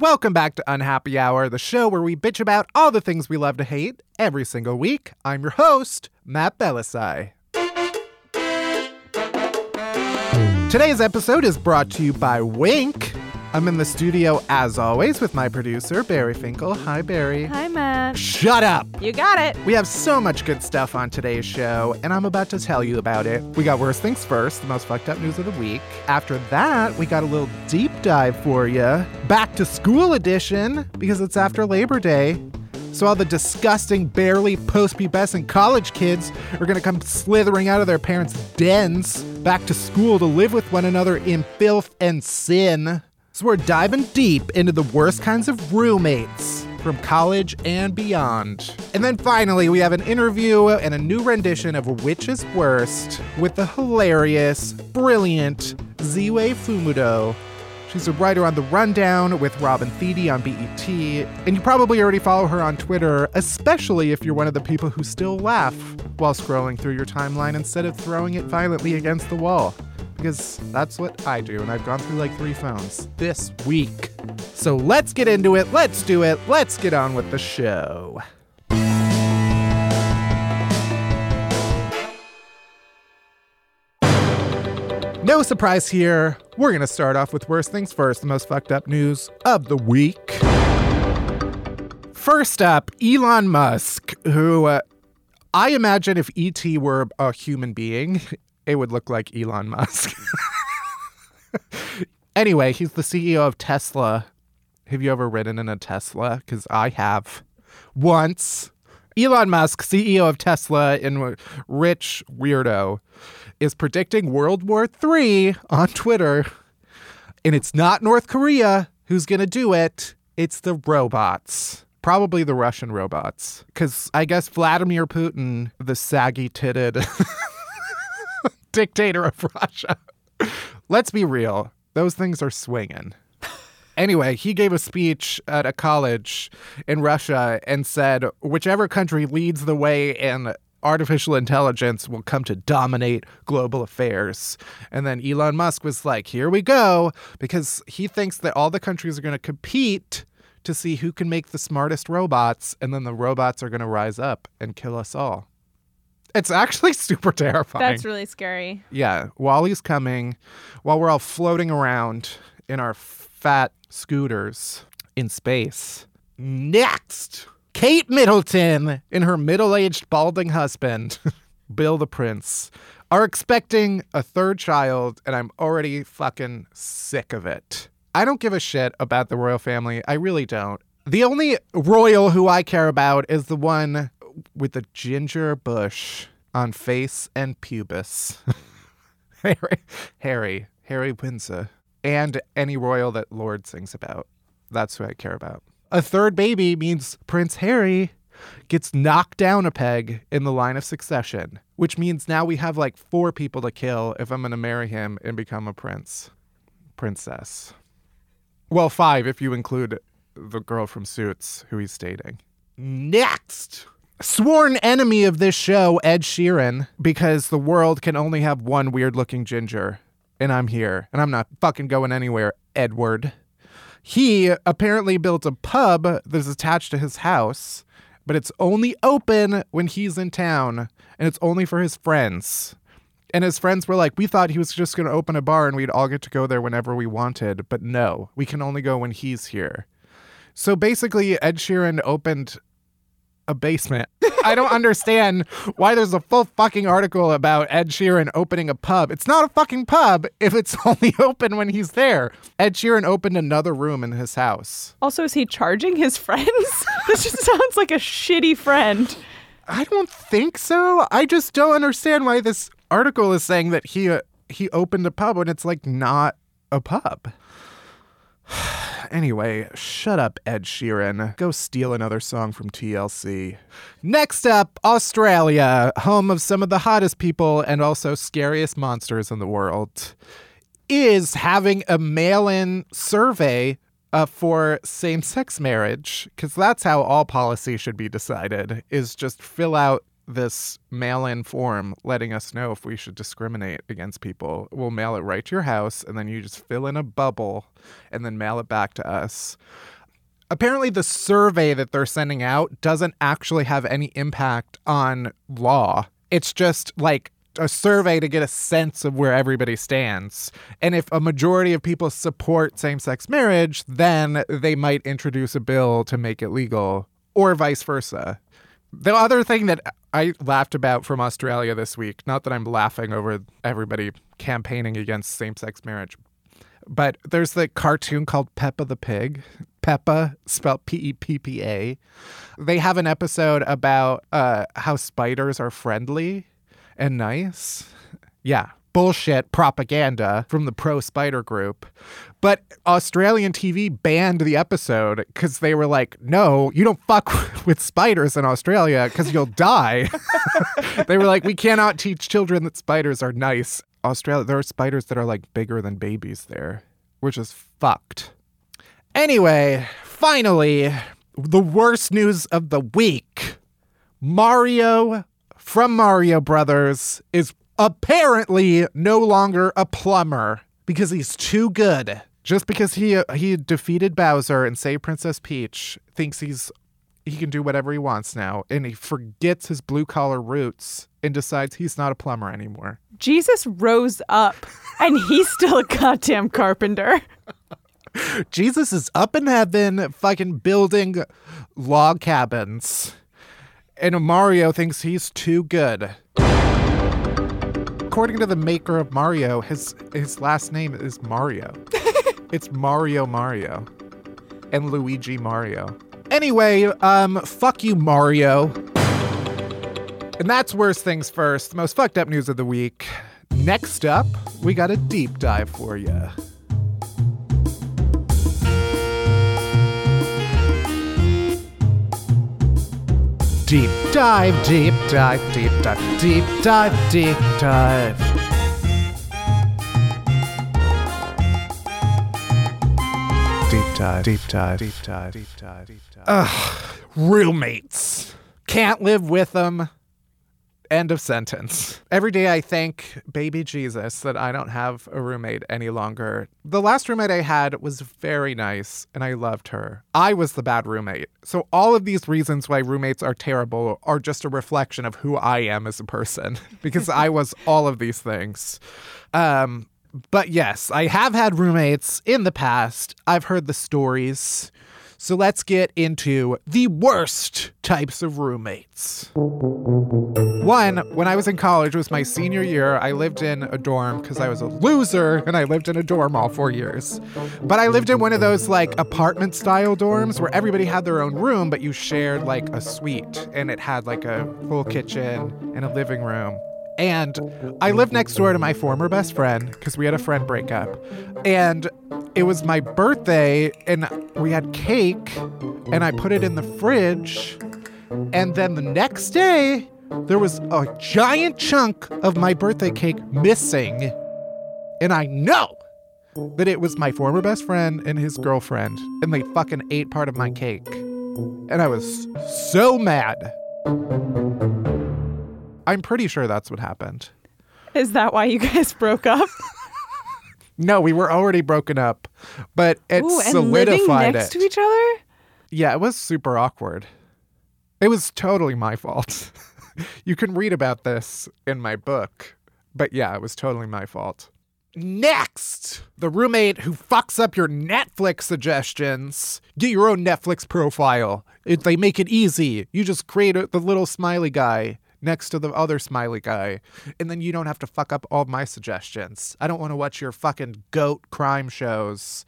Welcome back to Unhappy Hour, the show where we bitch about all the things we love to hate every single week. I'm your host, Matt Bellisai. Today's episode is brought to you by Wink. I'm in the studio, as always, with my producer, Barry Finkel. Hi, Barry. Hi, Matt. Shut up. You got it. We have so much good stuff on today's show, and I'm about to tell you about it. We got Worst Things First, the most fucked up news of the week. After that, we got a little deep dive for you. Back to school edition, because it's after Labor Day. So all the disgusting, barely post-pubescent college kids are going to come slithering out of their parents' dens back to school to live with one another in filth and sin. So we're diving deep into the worst kinds of roommates from college and beyond. And then finally, we have an interview and a new rendition of Which is Worst with the hilarious, brilliant Ziwe Fumudoh. She's a writer on The Rundown with Robin Thede on BET. And you probably already follow her on Twitter, especially if you're one of the people who still laugh while scrolling through your timeline instead of throwing it violently against the wall. Because that's what I do, and I've gone through like 3 phones this week. So let's get into it. Let's do it. Let's get on with the show. No surprise here. We're going to start off with Worst Things First, the most fucked up news of the week. First up, Elon Musk, who I imagine if E.T. were a human being, it would look like Elon Musk. Anyway, he's the CEO of Tesla. Have you ever ridden in a Tesla? Because I have. Once. Elon Musk, CEO of Tesla and rich weirdo, is predicting World War III on Twitter. And it's not North Korea who's going to do it. It's the robots. Probably the Russian robots. Because I guess Vladimir Putin, the saggy-titted... dictator of Russia. Let's be real. Those things are swinging. Anyway, he gave a speech at a college in Russia and said, whichever country leads the way in artificial intelligence will come to dominate global affairs. And then Elon Musk was like, here we go, because he thinks that all the countries are going to compete to see who can make the smartest robots. And then the robots are going to rise up and kill us all. It's actually super terrifying. That's really scary. Yeah. Wally's coming while we're all floating around in our fat scooters in space. Next, Kate Middleton and her middle-aged balding husband, Bill the Prince, are expecting a third child, and I'm already fucking sick of it. I don't give a shit about the royal family. I really don't. The only royal who I care about is the one with a ginger bush on face and pubis. Harry Windsor. And any royal that Lord sings about. That's who I care about. A third baby means Prince Harry gets knocked down a peg in the line of succession, which means now we have like 4 people to kill if I'm going to marry him and become a prince. princess. Well, 5 if you include the girl from Suits who he's dating. Next! Sworn enemy of this show, Ed Sheeran, because the world can only have one weird-looking ginger. And I'm here. And I'm not fucking going anywhere, Edward. He apparently built a pub that's attached to his house, but it's only open when he's in town, and it's only for his friends. And his friends were like, we thought he was just going to open a bar and we'd all get to go there whenever we wanted, but no, we can only go when he's here. So basically, Ed Sheeran opened a basement. I don't understand why there's a full fucking article about Ed Sheeran opening a pub. It's not a fucking pub if it's only open when he's there. Ed Sheeran opened another room in his house. Also, is he charging his friends? This just sounds like a shitty friend. I don't think so. I just don't understand why this article is saying that he opened a pub when it's like not a pub. Anyway, shut up, Ed Sheeran. Go steal another song from TLC. Next up, Australia, home of some of the hottest people and also scariest monsters in the world, is having a mail-in survey for same-sex marriage, because that's how all policy should be decided, is just fill out this mail-in form letting us know if we should discriminate against people. We'll mail it right to your house, and then you just fill in a bubble and then mail it back to us. Apparently, the survey that they're sending out doesn't actually have any impact on law. It's just like a survey to get a sense of where everybody stands. And if a majority of people support same-sex marriage, then they might introduce a bill to make it legal, or vice versa. The other thing that I laughed about from Australia this week, not that I'm laughing over everybody campaigning against same-sex marriage, but there's the cartoon called Peppa the Pig. Peppa, spelled P-E-P-P-A. They have an episode about how spiders are friendly and nice. Yeah. Bullshit propaganda from the pro-spider group. But Australian TV banned the episode because they were like, no, you don't fuck with spiders in Australia because you'll die. They were like, we cannot teach children that spiders are nice. Australia, there are spiders that are like bigger than babies there, which is fucked. Anyway, finally, the worst news of the week. Mario from Mario Brothers is apparently no longer a plumber because he's too good. Just because he defeated Bowser and saved Princess Peach, thinks he can do whatever he wants now, and he forgets his blue-collar roots and decides he's not a plumber anymore. Jesus rose up, and he's still a goddamn carpenter. Jesus is up in heaven fucking building log cabins, and Mario thinks he's too good. According to the maker of Mario, his last name is Mario. It's Mario Mario and Luigi Mario. Anyway, fuck you, Mario. And that's worst things first, the most fucked up news of the week. Next up, we got a deep dive for you. Deep dive, deep dive, deep dive, deep dive, deep dive. Deep dive, deep dive, deep dive, deep dive, deep dive. Ugh, roommates. Can't live with them. End of sentence. Every day I thank baby Jesus that I don't have a roommate any longer. The last roommate I had was very nice, and I loved her. I was the bad roommate. So all of these reasons why roommates are terrible are just a reflection of who I am as a person, because I was all of these things. But yes, I have had roommates in the past. I've heard the stories. So let's get into the worst types of roommates. One, when I was in college, was my senior year. I lived in a dorm because I was a loser and I lived in a dorm all 4 years. But I lived in one of those like apartment style dorms where everybody had their own room, but you shared like a suite and it had like a full kitchen and a living room. And I lived next door to my former best friend because we had a friend breakup. And it was my birthday and we had cake and I put it in the fridge. And then the next day, there was a giant chunk of my birthday cake missing. And I know that it was my former best friend and his girlfriend, and they fucking ate part of my cake. And I was so mad. I'm pretty sure that's what happened. Is that why you guys broke up? No, we were already broken up, but it solidified it. Ooh, and living next to each other? Yeah, it was super awkward. It was totally my fault. You can read about this in my book, but yeah, it was totally my fault. Next, the roommate who fucks up your Netflix suggestions. Get your own Netflix profile. They make it easy. You just create the little smiley guy next to the other smiley guy, and then you don't have to fuck up all my suggestions. I don't want to watch your fucking goat crime shows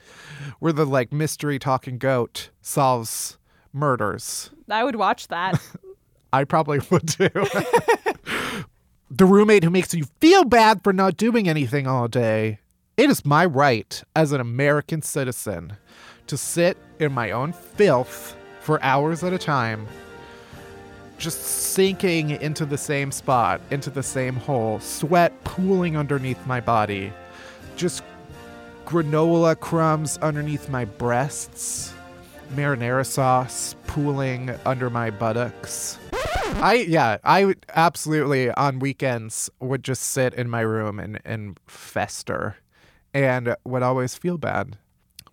where the, like, mystery talking goat solves murders. I would watch that. I probably would too. The roommate who makes you feel bad for not doing anything all day. It is my right as an American citizen to sit in my own filth for hours at a time, just sinking into the same spot, into the same hole, sweat pooling underneath my body, just granola crumbs underneath my breasts, marinara sauce pooling under my buttocks. I would absolutely on weekends would just sit in my room and fester, and would always feel bad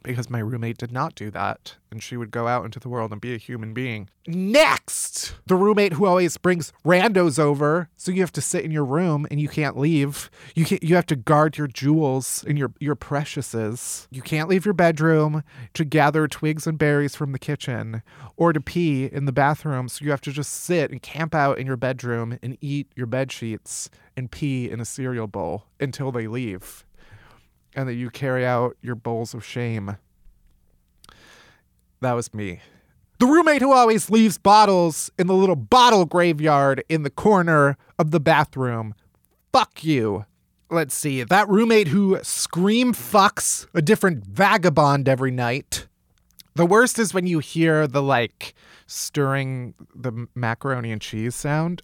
because my roommate did not do that, and she would go out into the world and be a human being. Next, the roommate who always brings randos over, so you have to sit in your room and you can't leave. You have to guard your jewels and your preciouses. You can't leave your bedroom to gather twigs and berries from the kitchen or to pee in the bathroom, so you have to just sit and camp out in your bedroom and eat your bed sheets and pee in a cereal bowl until they leave. And that you carry out your bowls of shame. That was me. The roommate who always leaves bottles in the little bottle graveyard in the corner of the bathroom. Fuck you. Let's see. That roommate who scream fucks a different vagabond every night. The worst is when you hear the, like, stirring the macaroni and cheese sound.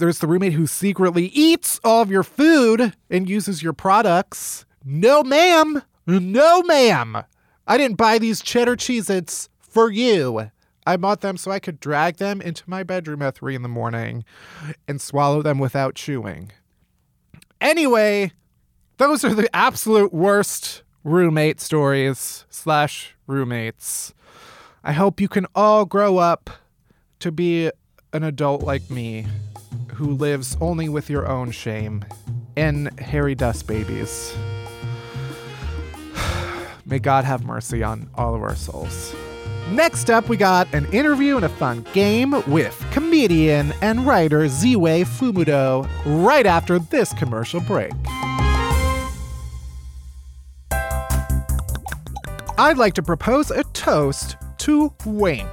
There's the roommate who secretly eats all of your food and uses your products. No, ma'am. No, ma'am. I didn't buy these cheddar Cheez-Its for you. I bought them so I could drag them into my bedroom at 3 a.m. and swallow them without chewing. Anyway, those are the absolute worst roommate stories / roommates. I hope you can all grow up to be an adult like me who lives only with your own shame and hairy dust babies. May God have mercy on all of our souls. Next up, we got an interview and a fun game with comedian and writer Ziwe Fumudoh right after this commercial break. I'd like to propose a toast to Wink.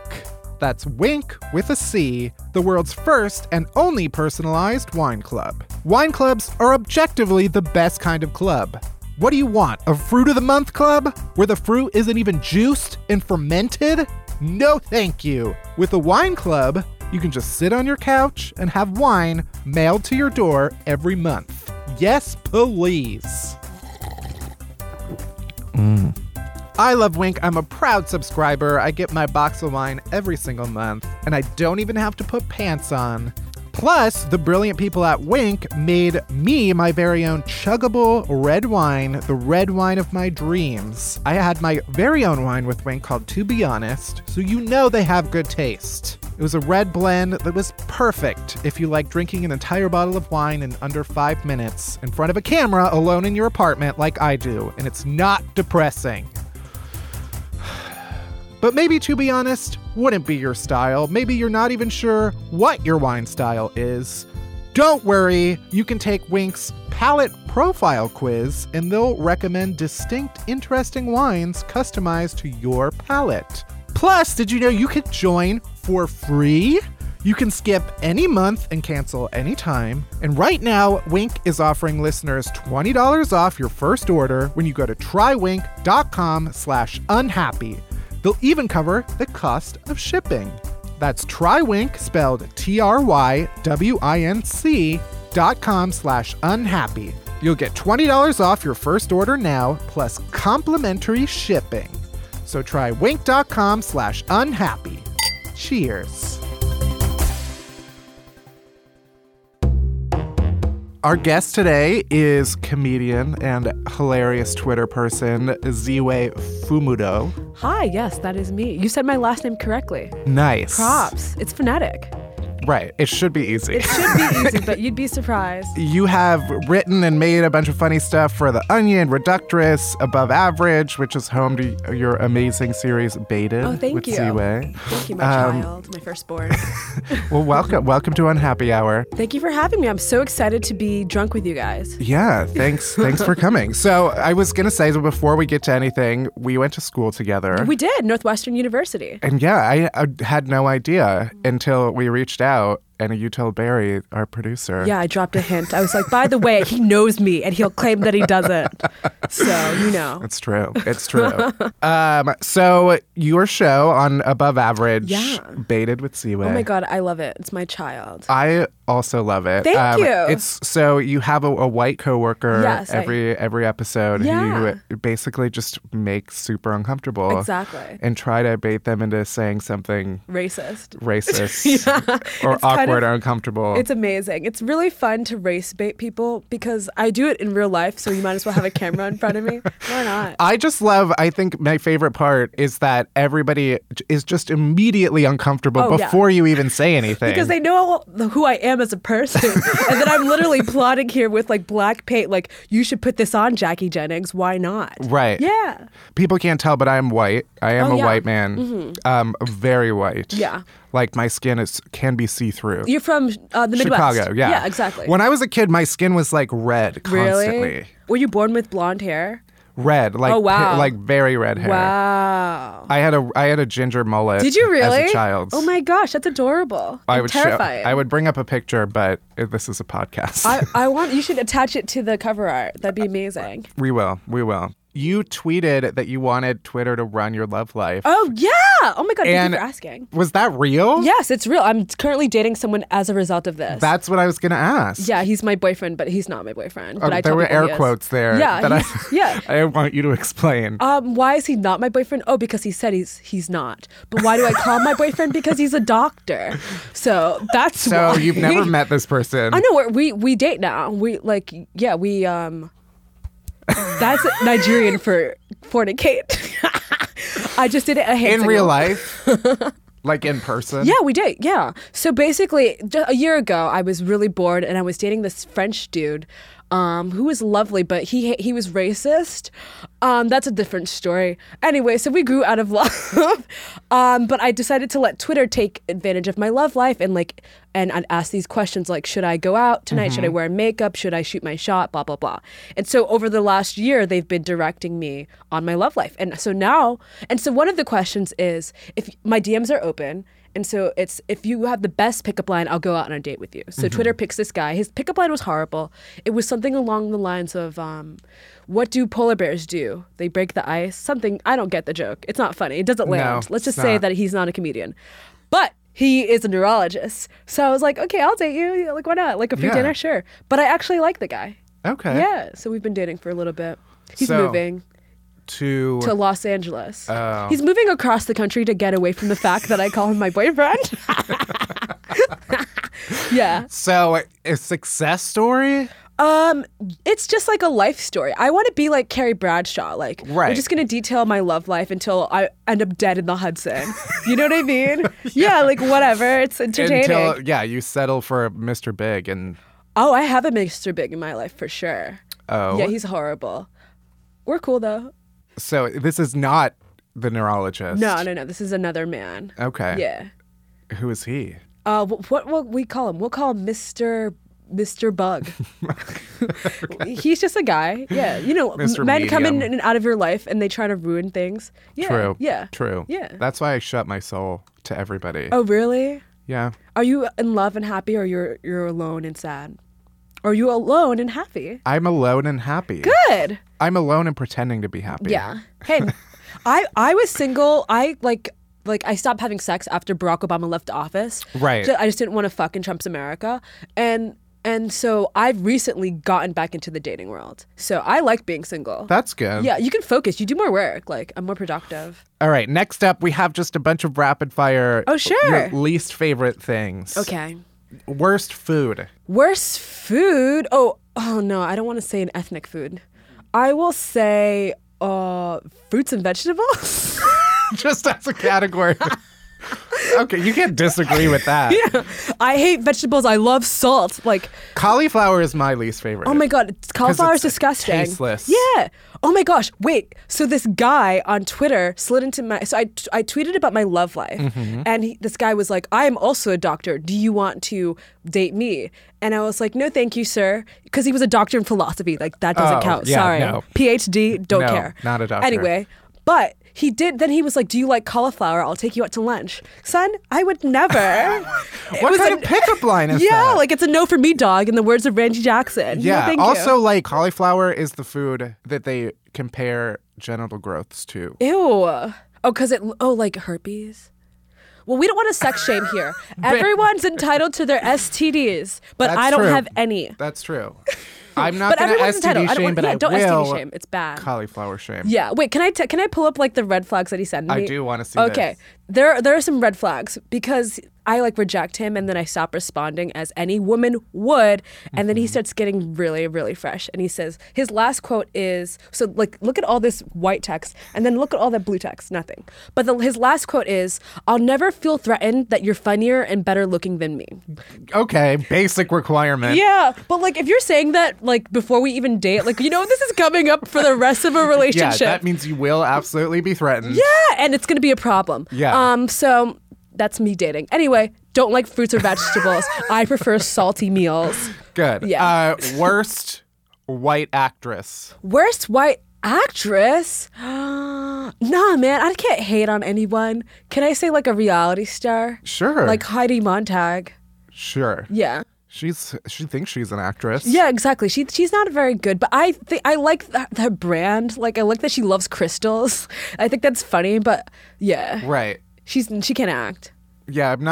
That's Wink with a C, the world's first and only personalized wine club. Wine clubs are objectively the best kind of club. What do you want? A fruit of the month club where the fruit isn't even juiced and fermented? No, thank you. With a wine club, you can just sit on your couch and have wine mailed to your door every month. Yes, please. I love Wink. I'm a proud subscriber. I get my box of wine every single month, and I don't even have to put pants on. Plus, the brilliant people at Wink made me my very own chuggable red wine, the red wine of my dreams. I had my very own wine with Wink called To Be Honest, so you know they have good taste. It was a red blend that was perfect if you like drinking an entire bottle of wine in under 5 minutes in front of a camera alone in your apartment like I do, and it's not depressing. But maybe, to be honest, wouldn't be your style. Maybe you're not even sure what your wine style is. Don't worry, you can take Wink's palate profile quiz and they'll recommend distinct, interesting wines customized to your palate. Plus, did you know you could join for free? You can skip any month and cancel any time. And right now, Wink is offering listeners $20 off your first order when you go to trywink.com/unhappy. They'll even cover the cost of shipping. That's TryWink, spelled TRYWINC, Baited.com/unhappy. You'll get $20 off your first order now, plus complimentary shipping. So try Wink.com/unhappy. Cheers. Our guest today is comedian and hilarious Twitter person, Ziwe Fumudoh. Hi, yes, that is me. You said my last name correctly. Nice. Props. It's phonetic. Right. It should be easy. It should be easy, but you'd be surprised. You have written and made a bunch of funny stuff for The Onion, Reductress, Above Average, which is home to your amazing series, Baited. Oh, thank you. Ziwe. Thank you, my child, my firstborn. Well, welcome. Welcome to Unhappy Hour. Thank you for having me. I'm so excited to be drunk with you guys. Yeah, thanks. Thanks for coming. So I was going to say that before we get to anything, we went to school together. We did, Northwestern University. And yeah, I had no idea until we reached out. And you told Barry, our producer. Yeah, I dropped a hint. I was like, by the way, he knows me and he'll claim that he doesn't. So, you know. It's true. It's true. So your show on Above Average, Baited with Ziwe. Oh my God, I love it. It's my child. I also love it. Thank you. It's so you have a white coworker every episode who basically just makes super uncomfortable. Exactly. And try to bait them into saying something racist or it's awkward or uncomfortable. It's amazing. It's really fun to race bait people because I do it in real life, so you might as well have a camera in front of me. Why not? I think my favorite part is that everybody is just immediately uncomfortable before you even say anything. Because they know who I am as a person. And then I'm literally plotting here with like black paint, like, you should put this on, Jackie Jennings. Why not? Right. Yeah. People can't tell, but I am white. I am a white man. Mm-hmm. Very white. Yeah. Like my skin can be see-through. You're from the Midwest. Chicago, yeah. Yeah, exactly. When I was a kid, my skin was like red constantly. Really? Were you born with blonde hair? Red, like like very red hair. Wow. I had a ginger mullet. Did you really? As a child. Oh my gosh, that's adorable. Terrifying. I would bring up a picture, but this is a podcast. You should attach it to the cover art. That'd be amazing. We will. You tweeted that you wanted Twitter to run your love life. Oh, yeah. Oh, my God. Thank you for asking. Was that real? Yes, it's real. I'm currently dating someone as a result of this. That's what I was going to ask. Yeah, he's my boyfriend, but he's not my boyfriend. Oh, but there were air quotes there. Yeah. I want you to explain. Why is he not my boyfriend? Oh, because he said he's not. But why do I call him my boyfriend? Because he's a doctor. So that's why. So you've never met this person. I know. We date now. That's Nigerian for fornicate. I just did it a handshake. In real life? Like in person? Yeah, we did. Yeah. So basically, a year ago, I was really bored and I was dating this French dude who was lovely, but he was racist. That's a different story. Anyway, so we grew out of love. But I decided to let Twitter take advantage of my love life and I'd ask these questions like, should I go out tonight? Mm-hmm. Should I wear makeup? Should I shoot my shot? Blah, blah, blah. And so over the last year, they've been directing me on my love life. And so now one of the questions is, if my DMs are open, and so it's, if you have the best pickup line, I'll go out on a date with you. So mm-hmm. Twitter picks this guy. His pickup line was horrible. It was something along the lines of, what do polar bears do? They break the ice. Something, I don't get the joke. It's not funny. It doesn't land. Let's just say that he's not a comedian. But he is a neurologist. So I was like, okay, I'll date you. Like, why not? Like a free dinner? Sure. But I actually like the guy. Okay. Yeah. So we've been dating for a little bit. He's moving. To Los Angeles. Oh. He's moving across the country to get away from the fact that I call him my boyfriend. Yeah. So a success story? It's just like a life story. I want to be like Carrie Bradshaw. Like, we're just going to detail my love life until I end up dead in the Hudson. You know what I mean? Yeah, like whatever. It's entertaining. You settle for Mr. Big. Oh, I have a Mr. Big in my life for sure. Oh. Yeah, he's horrible. We're cool though. So this is not the neurologist. No. This is another man. Okay. Yeah. Who is he? What will we call him? We'll call him Mr. Bug. Okay. He's just a guy. Yeah. You know, men come in and out of your life and they try to ruin things. Yeah. True. Yeah. True. Yeah. That's why I shut my soul to everybody. Oh, really? Yeah. Are you in love and happy, or you're alone and sad? Or are you alone and happy? I'm alone and happy. Good. I'm alone and pretending to be happy. Yeah. Hey, I was single. I stopped having sex after Barack Obama left office. Right. I just didn't want to fuck in Trump's America. And And so I've recently gotten back into the dating world. So I like being single. That's good. Yeah, you can focus. You do more work. Like, I'm more productive. All right. Next up, we have just a bunch of rapid fire. Oh, sure. Least favorite things. Okay. Worst food. Worst food? Oh no. I don't want to say an ethnic food. I will say fruits and vegetables. Just as a category. Okay, you can't disagree with that. Yeah. I hate vegetables. I love salt. Like, cauliflower is my least favorite. Oh my god, cauliflower is disgusting. Tasteless. Yeah. Oh my gosh. Wait. So this guy on Twitter slid into my. So I tweeted about my love life, and this guy was like, "I am also a doctor. Do you want to date me?" And I was like, "No, thank you, sir," because he was a doctor in philosophy. Like, that doesn't count. Yeah, sorry. No. PhD. Don't care. Not a doctor. Anyway, but. He did. Then he was like, "Do you like cauliflower? I'll take you out to lunch." Son, I would never. What kind of pickup line is that? Yeah, like, it's a no for me, dog, in the words of Randy Jackson. Yeah. No, thank you. Like, cauliflower is the food that they compare genital growths to. Ew. Oh, because it. Oh, like herpes. Well, we don't want to sex shame here. Everyone's entitled to their STDs, but that's I don't have any. That's true. I'm not going to STD shame, but I don't STD shame. It's bad. Cauliflower shame. Yeah. Wait, can I pull up like the red flags that he sent me? I do want to see this. Okay. There are some red flags because I like reject him and then I stop responding as any woman would. And then he starts getting really, really fresh. And he says, his last quote is, so like, look at all this white text and then look at all that blue text, nothing. But his last quote is, "I'll never feel threatened that you're funnier and better looking than me." Okay, basic requirement. Yeah, but like, if you're saying that like before we even date, like, you know, this is coming up for the rest of a relationship. Yeah, that means you will absolutely be threatened. Yeah, and it's going to be a problem. Yeah. So that's me dating. Anyway, don't like fruits or vegetables. I prefer salty meals. Good. Yeah. Worst white actress. Worst white actress? Nah, man. I can't hate on anyone. Can I say like a reality star? Sure. Like Heidi Montag. Sure. Yeah. She thinks she's an actress. Yeah, exactly. She's not very good, but I like her brand. Like, I like that she loves crystals. I think that's funny, but yeah. Right. She can't act. Yeah, I'm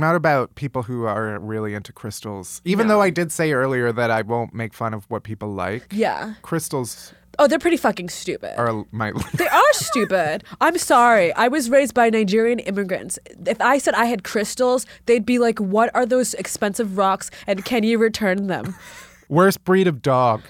not about people who are really into crystals. Even though I did say earlier that I won't make fun of what people like. Yeah. Crystals. Oh, they're pretty fucking stupid. They are stupid. I'm sorry. I was raised by Nigerian immigrants. If I said I had crystals, they'd be like, "What are those expensive rocks and can you return them?" Worst breed of dog.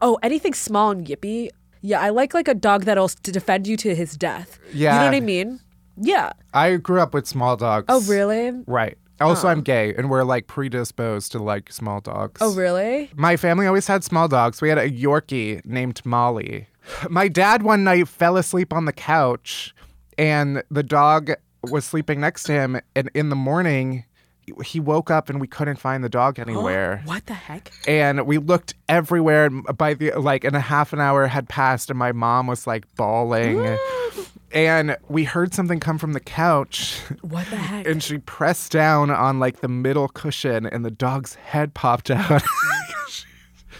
Oh, anything small and yippy. Yeah, I like a dog that'll defend you to his death. Yeah. You know what I mean? Yeah. I grew up with small dogs. Oh, really? Right. Also, I'm gay, and we're, like, predisposed to, like, small dogs. Oh, really? My family always had small dogs. We had a Yorkie named Molly. My dad one night fell asleep on the couch, and the dog was sleeping next to him. And in the morning, he woke up, and we couldn't find the dog anywhere. Oh, what the heck? And we looked everywhere. By the, like, and a half an hour had passed, and my mom was, like, bawling. And we heard something come from the couch. What the heck? And she pressed down on, like, the middle cushion, and the dog's head popped out.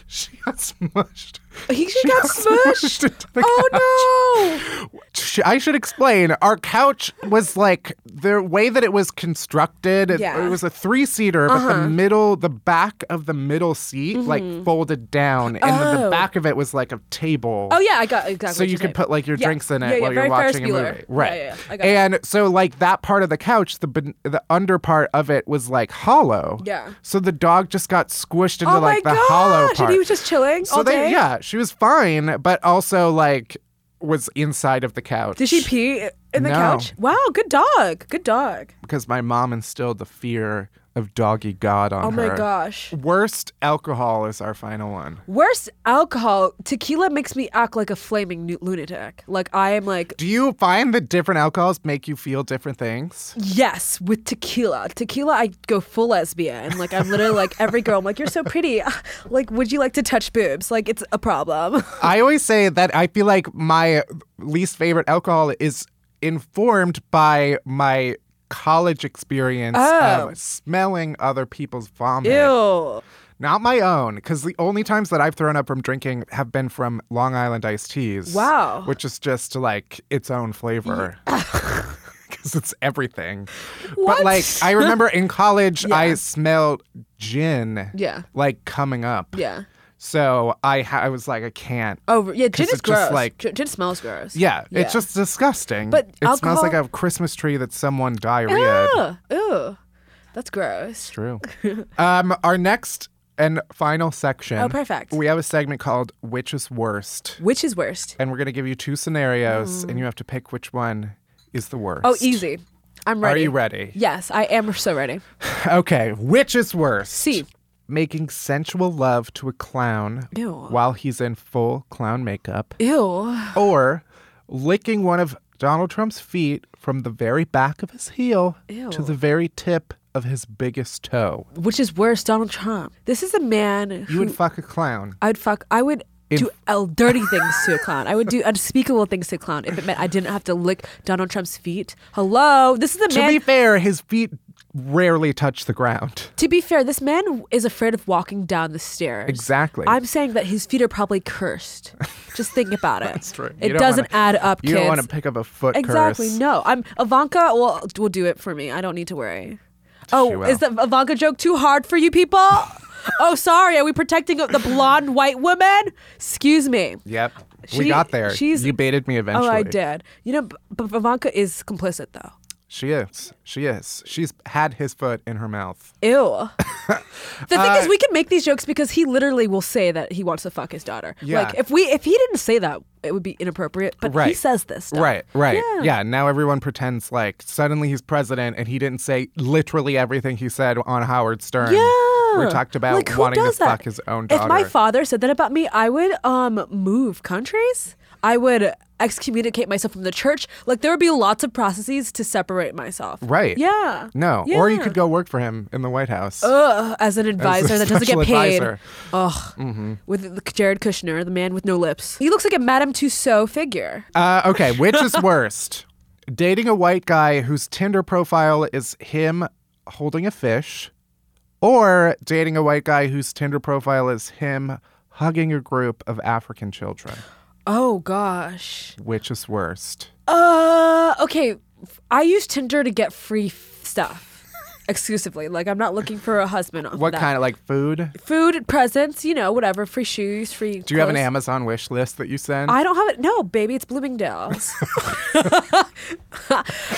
She got smushed. She got smushed? Oh, couch. No. I should explain. Our couch was, like, the way that it was constructed. Yeah. It was a three-seater, but the back of the middle seat, like, folded down. And then the back of it was, like, a table. Oh, yeah, I got exactly. So you could put, like, your drinks in it while you're watching a movie. Right. Yeah, I got it. So, like, that part of the couch, the under part of it was, like, hollow. Yeah. So the dog just got squished into, like, the hollow part. And he was just chilling all day? Yeah. She was fine, but also, like, was inside of the couch. Did she pee in the couch? Wow, good dog. Good dog. Because my mom instilled the fear of doggy God on her. Oh, my gosh. Worst alcohol is our final one. Worst alcohol? Tequila makes me act like a flaming lunatic. Like, I am like... Do you find that different alcohols make you feel different things? Yes, with tequila. Tequila, I go full lesbian. Like, I'm literally like, every girl, I'm like, "You're so pretty. Like, would you like to touch boobs?" Like, it's a problem. I always say that I feel like my least favorite alcohol is informed by my... college experience of smelling other people's vomit. Ew. Not my own, because the only times that I've thrown up from drinking have been from Long Island iced teas. Wow. Which is just like its own flavor. because it's everything. What? But like, I remember in college, yeah. I smelled gin. Yeah. Like coming up. Yeah. So I was like, I can't. Oh yeah, gin is gross. Like, gin smells gross. Yeah, yeah, it's just disgusting. But it alcohol... smells like a Christmas tree that someone diarrheaed. Ew, that's gross. It's true. Our next and final section. Oh, perfect. We have a segment called "Which is Worst." Which is worst. And we're gonna give you two scenarios, and you have to pick which one is the worst. Oh, easy. I'm ready. Are you ready? Yes, I am so ready. Okay, which is worst? C. Making sensual love to a clown while he's in full clown makeup. Ew. Or licking one of Donald Trump's feet from the very back of his heel to the very tip of his biggest toe. Which is worse, Donald Trump. This is a man who... You would fuck a clown. I would do dirty things to a clown. I would do unspeakable things to a clown if it meant I didn't have to lick Donald Trump's feet. Hello? This is a man... To be fair, his feet... rarely touch the ground. To be fair, this man is afraid of walking down the stairs. Exactly. I'm saying that his feet are probably cursed. Just think about it. That's true. It doesn't add up, kids. You don't want to pick up a foot curse. Exactly, no. Ivanka will do it for me. I don't need to worry. Oh, is the Ivanka joke too hard for you people? Oh, sorry. Are we protecting the blonde white woman? Excuse me. Yep. We got there. You baited me eventually. Oh, I did. You know, but Ivanka is complicit, though. She is. She's had his foot in her mouth. Ew. The thing is, we can make these jokes because he literally will say that he wants to fuck his daughter. Yeah. Like, if he didn't say that, it would be inappropriate, but he says this stuff. Right. Yeah, now everyone pretends like suddenly he's president and he didn't say literally everything he said on Howard Stern. Yeah. We talked about like, wanting to fuck his own daughter. If my father said that about me, I would move countries. I would excommunicate myself from the church. Like, there would be lots of processes to separate myself. Right. Yeah. No. Yeah. Or you could go work for him in the White House. Ugh. As an advisor that doesn't get paid. Advisor. Ugh. Mm-hmm. With Jared Kushner, the man with no lips. He looks like a Madame Tussauds figure. Okay. Which is worst? Dating a white guy whose Tinder profile is him holding a fish, or dating a white guy whose Tinder profile is him hugging a group of African children? Oh, gosh. Which is worst? Okay. I use Tinder to get free stuff. Exclusively. Like, I'm not looking for a husband on What kind of, like, food? Food, presents, you know, whatever. Free shoes, free clothes. Do you have an Amazon wish list that you send? I don't have it. No, baby. It's Bloomingdale's.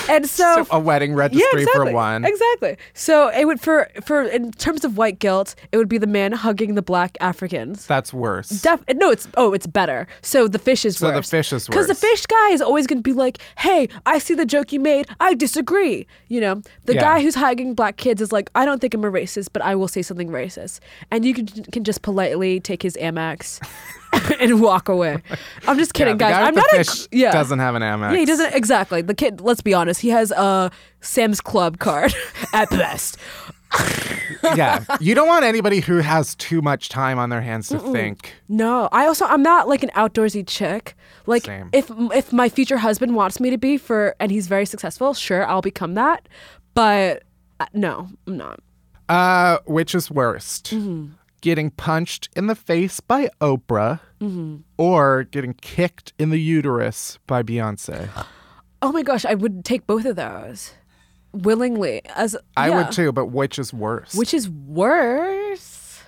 And so... a wedding registry for one. Exactly. So, it would, for in terms of white guilt, it would be the man hugging the black Africans. That's worse. No, it's better. So, the fish is worse. So, the fish is worse. Because the fish guy is always going to be like, hey, I see the joke you made. I disagree. You know, the guy who's hugging black kids is like, I don't think I'm a racist, but I will say something racist, and you can just politely take his Amex and walk away. I'm just kidding, guys. I'm not. Fish doesn't have an Amex. Yeah, he doesn't. Exactly. The kid. Let's be honest. He has a Sam's Club card at best. Yeah, you don't want anybody who has too much time on their hands to think. No, I'm not like an outdoorsy chick. Like, same. If my future husband wants me to be and he's very successful, sure, I'll become that, but. No, I'm not. Which is worst? Mm-hmm. Getting punched in the face by Oprah or getting kicked in the uterus by Beyoncé? Oh my gosh, I would take both of those willingly. I would too, but which is worse? Which is worse?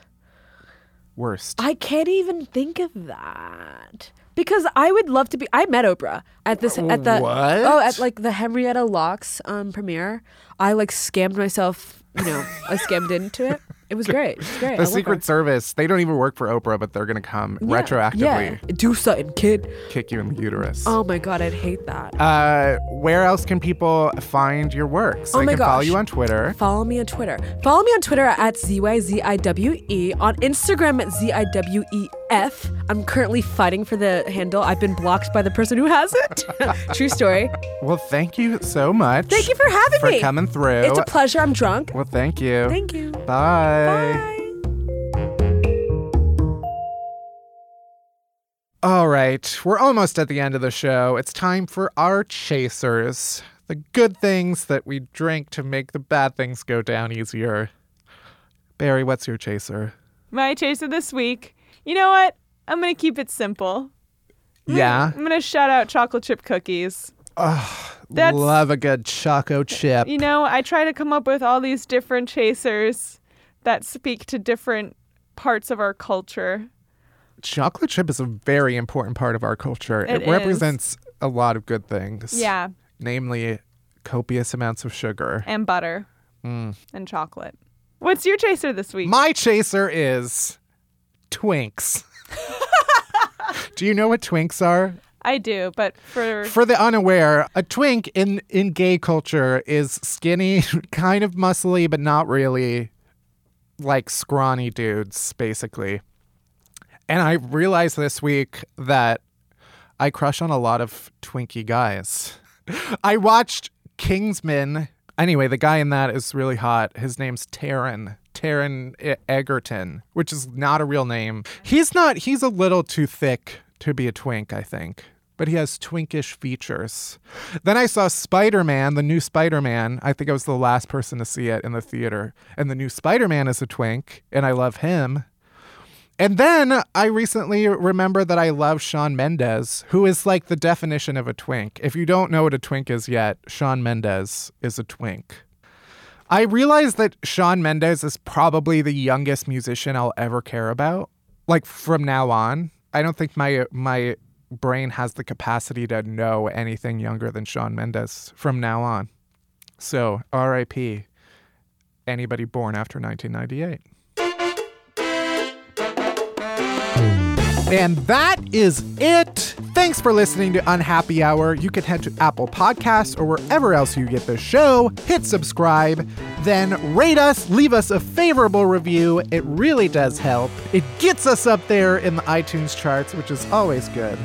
Worst. I can't even think of that. Because I would love to be. I met Oprah at the Henrietta Lacks premiere. I scammed myself. You know, I scammed into it. It was great. The Secret Service. They don't even work for Oprah, but they're gonna come retroactively. Yeah. Do something, kid. Kick you in the uterus. Oh my god, I'd hate that. Where else can people find your works? So follow you on Twitter. Follow me on Twitter. Follow me on Twitter at ZYZIWE. On Instagram at ZIWEF. I'm currently fighting for the handle. I've been blocked by the person who has it. True story. Well, thank you so much. Thank you for having me. For coming through. It's a pleasure. I'm drunk. Well, thank you. Thank you. Bye. Bye. All right. We're almost at the end of the show. It's time for our chasers. The good things that we drink to make the bad things go down easier. Barry, what's your chaser? My chaser this week. You know what? I'm going to keep it simple. Yeah? I'm going to shout out chocolate chip cookies. Ugh, That's, love a good choco chip. You know, I try to come up with all these different chasers that speak to different parts of our culture. Chocolate chip is a very important part of our culture. It represents a lot of good things. Yeah. Namely, copious amounts of sugar. And butter. And chocolate. What's your chaser this week? My chaser is Twinks. Do you know what Twinks are? I do, but for the unaware, a twink in gay culture is skinny, kind of muscly, but not really, like scrawny dudes, basically. And I realized this week that I crush on a lot of twinky guys. I watched Kingsman. Anyway, the guy in that is really hot. His name's Taron Egerton, which is not a real name. He's a little too thick to be a twink, I think. But he has twinkish features. Then I saw Spider-Man, the new Spider-Man. I think I was the last person to see it in the theater. And the new Spider-Man is a twink, and I love him. And then I recently remember that I love Shawn Mendes, who is like the definition of a twink. If you don't know what a twink is yet, Shawn Mendes is a twink. I realized that Shawn Mendes is probably the youngest musician I'll ever care about. Like, from now on. I don't think my brain has the capacity to know anything younger than Shawn Mendes from now on. So, R.I.P. anybody born after 1998. And that is it. Thanks for listening to Unhappy Hour. You can head to Apple Podcasts or wherever else you get the show. Hit subscribe, then rate us, leave us a favorable review. It really does help. It gets us up there in the iTunes charts, which is always good.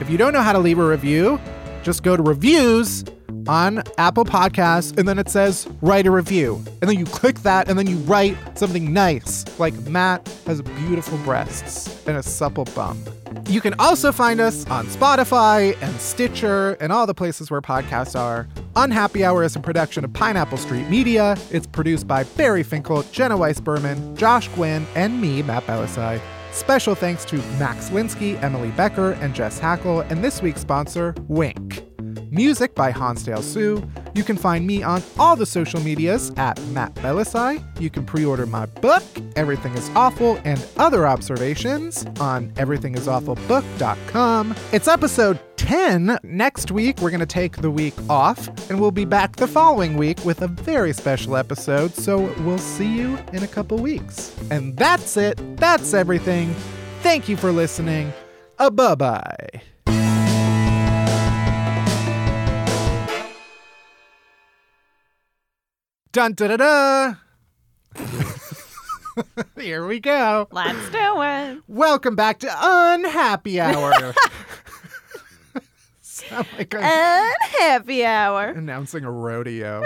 If you don't know how to leave a review, just go to reviews on Apple Podcasts, and then it says write a review. And then you click that, and then you write something nice, like Matt has beautiful breasts and a supple bump. You can also find us on Spotify and Stitcher and all the places where podcasts are. Unhappy Hour is a production of Pineapple Street Media. It's produced by Barry Finkel, Jenna Weiss-Berman, Josh Gwynn, and me, Matt Bellisai. Special thanks to Max Linsky, Emily Becker, and Jess Hackle, and this week's sponsor, Wink. Music by Hansdale Sue. You can find me on all the social medias at Matt Bellisai. You can pre-order my book, Everything is Awful and Other Observations, on everythingisawfulbook.com. It's episode 10. Next week, we're going to take the week off, and we'll be back the following week with a very special episode, so we'll see you in a couple weeks. And that's it. That's everything. Thank you for listening. Bye-bye. Dun da da da! Here we go. Let's do it. Welcome back to Unhappy Hour. Sound like I'm Unhappy Hour. Announcing a rodeo.